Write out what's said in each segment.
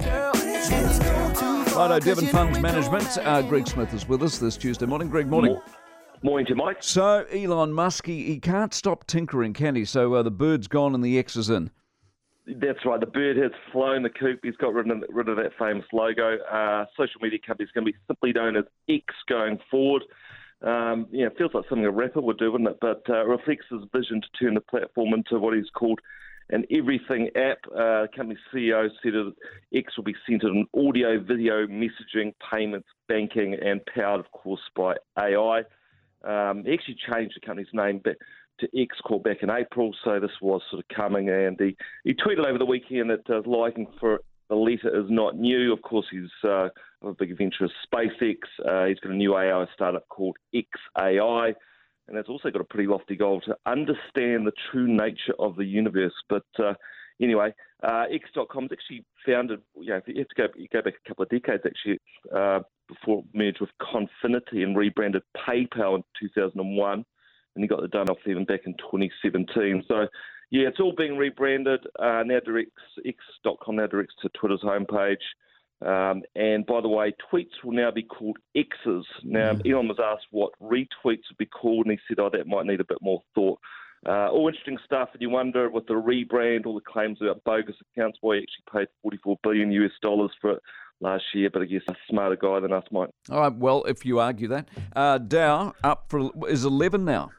Righto, Devon Funds Management. Greg Smith is with us this Tuesday morning. Greg, morning. Morning to Mike. So, Elon Musk, he can't stop tinkering, can he? So the bird's gone and the X is in. That's right. The bird has flown the coop. He's got rid of that famous logo. Social media company is going to be simply known as X going forward. It feels like something a rapper would do, wouldn't it? But it reflects his vision to turn the platform into what he's called an everything app. Company CEO said X will be centered on audio, video, messaging, payments, banking, and powered, of course, by AI. He actually changed the company's name back to X call back in April, so this was sort of coming. And he tweeted over the weekend that his liking for the letter is not new. Of course, he's a big adventure of SpaceX. He's got a new AI startup called XAI, and it's also got a pretty lofty goal to understand the true nature of the universe. But anyway, X.com is actually founded, if you have to go back a couple of decades, actually, before it merged with Confinity and rebranded PayPal in 2001. And he got the done off even back in 2017. So, it's all being rebranded. X.com now directs to Twitter's homepage. And by the way, tweets will now be called X's. Now, Elon was asked what retweets would be called, and he said, that might need a bit more thought. All interesting stuff, and you wonder, with the rebrand, all the claims about bogus accounts, why he actually paid $44 billion for it last year, but I guess a smarter guy than us, Mike. All right, well, if you argue that. Dow is 11 now.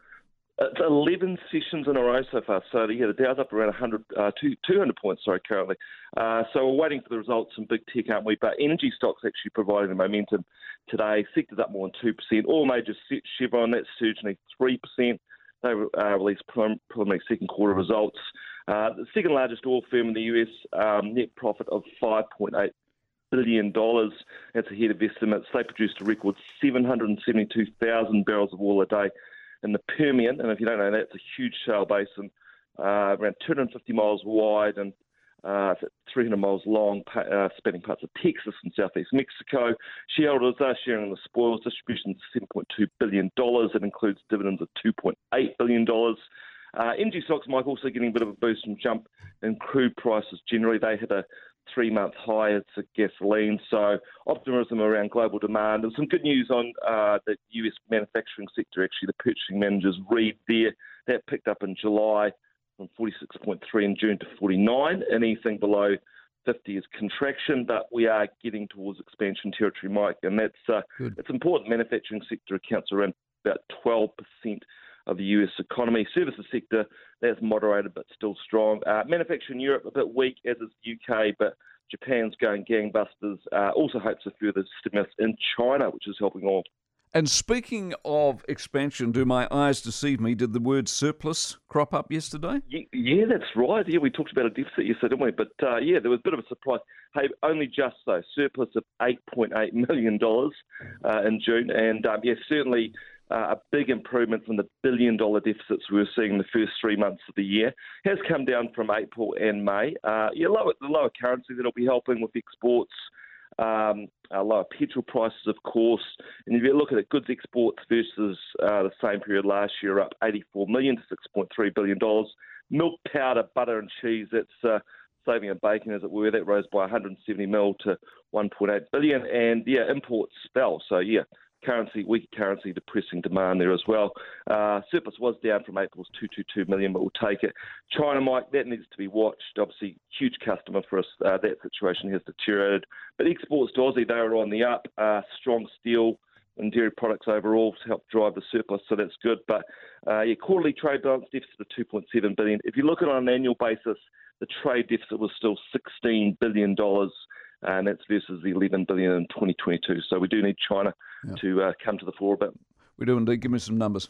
It's 11 sessions in a row so far. So, the Dow's up around 200 points, currently. So we're waiting for the results in big tech, aren't we? But energy stocks actually providing the momentum today. Sectors up more than 2%. All major Chevron, that's surging 3%. They released preliminary second quarter results. The second largest oil firm in the US, net profit of $5.8 billion. That's ahead of estimates. They produced a record 772,000 barrels of oil a day in the Permian, and if you don't know that, it's a huge shale basin, around 250 miles wide and 300 miles long, spanning parts of Texas and southeast Mexico. Shareholders are sharing the spoils. Distribution is $7.2 billion. It includes dividends of $2.8 billion. Energy stocks, Mike, also getting a bit of a boost and jump in crude prices generally. They hit a three-month high. It's a gasoline, so optimism around global demand. There's some good news on the US manufacturing sector, actually. The purchasing managers read there. That picked up in July from 46.3 in June to 49. Anything below 50 is contraction, but we are getting towards expansion territory, Mike, and that's it's important. Manufacturing sector accounts around about 12% of the US economy. Services sector, that's moderated but still strong. Manufacturing in Europe, a bit weak, as is the UK, but Japan's going gangbusters. Also hopes of further stimulus in China, which is helping all. And speaking of expansion, do my eyes deceive me? Did the word surplus crop up yesterday? Yeah, that's right. Yeah, we talked about a deficit yesterday, didn't we? But there was a bit of a surprise. Hey, only just though. Surplus of $8.8 million in June. And certainly a big improvement from the billion-dollar deficits we were seeing in the first 3 months of the year. Has come down from April and May. The lower currency that'll be helping with exports. Lower petrol prices, of course. And if you look at it, goods exports versus the same period last year, up $84 million to $6.3 billion. Milk, powder, butter and cheese, that's saving and bacon, as it were. That rose by $170 mil to $1.8 billion. And, imports fell. So, weak currency, depressing demand there as well. Surplus was down from April's $222 million, but we'll take it. China, Mike, that needs to be watched. Obviously, huge customer for us. That situation has deteriorated. But exports to Aussie, they were on the up. Strong steel and dairy products overall to help drive the surplus, so that's good. But quarterly trade balance deficit of $2.7 billion. If you look at it on an annual basis, the trade deficit was still $16 billion. And that's versus the $11 billion in 2022. So we do need China to come to the fore a bit. We do indeed. Give me some numbers.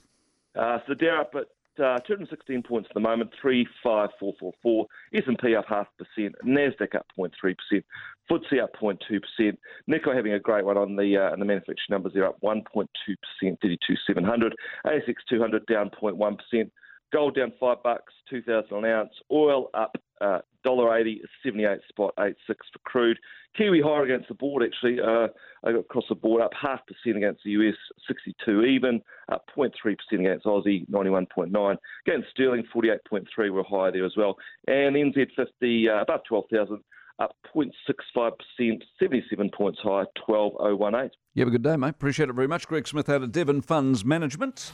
So they're up at 216 points at the moment, 35444. S&P up 0.5%. NASDAQ up 0.3%. FTSE up 0.2%. Niko having a great one on the manufacturing numbers. They're up 1.2%, 32700. ASX 200 down 0.1%. Gold down $5, 2,000 an ounce. Oil up $1.80, 78.86 for crude. Kiwi higher against the board, actually. Across the board, up 0.5% against the US, 62 even. Up 0.3% against Aussie, 91.9. Against sterling, 48.3. We're higher there as well. And NZ50 above 12,000. up 0.65%, 77 points higher, 12018. You have a good day, mate. Appreciate it very much. Greg Smith out of Devon Funds Management.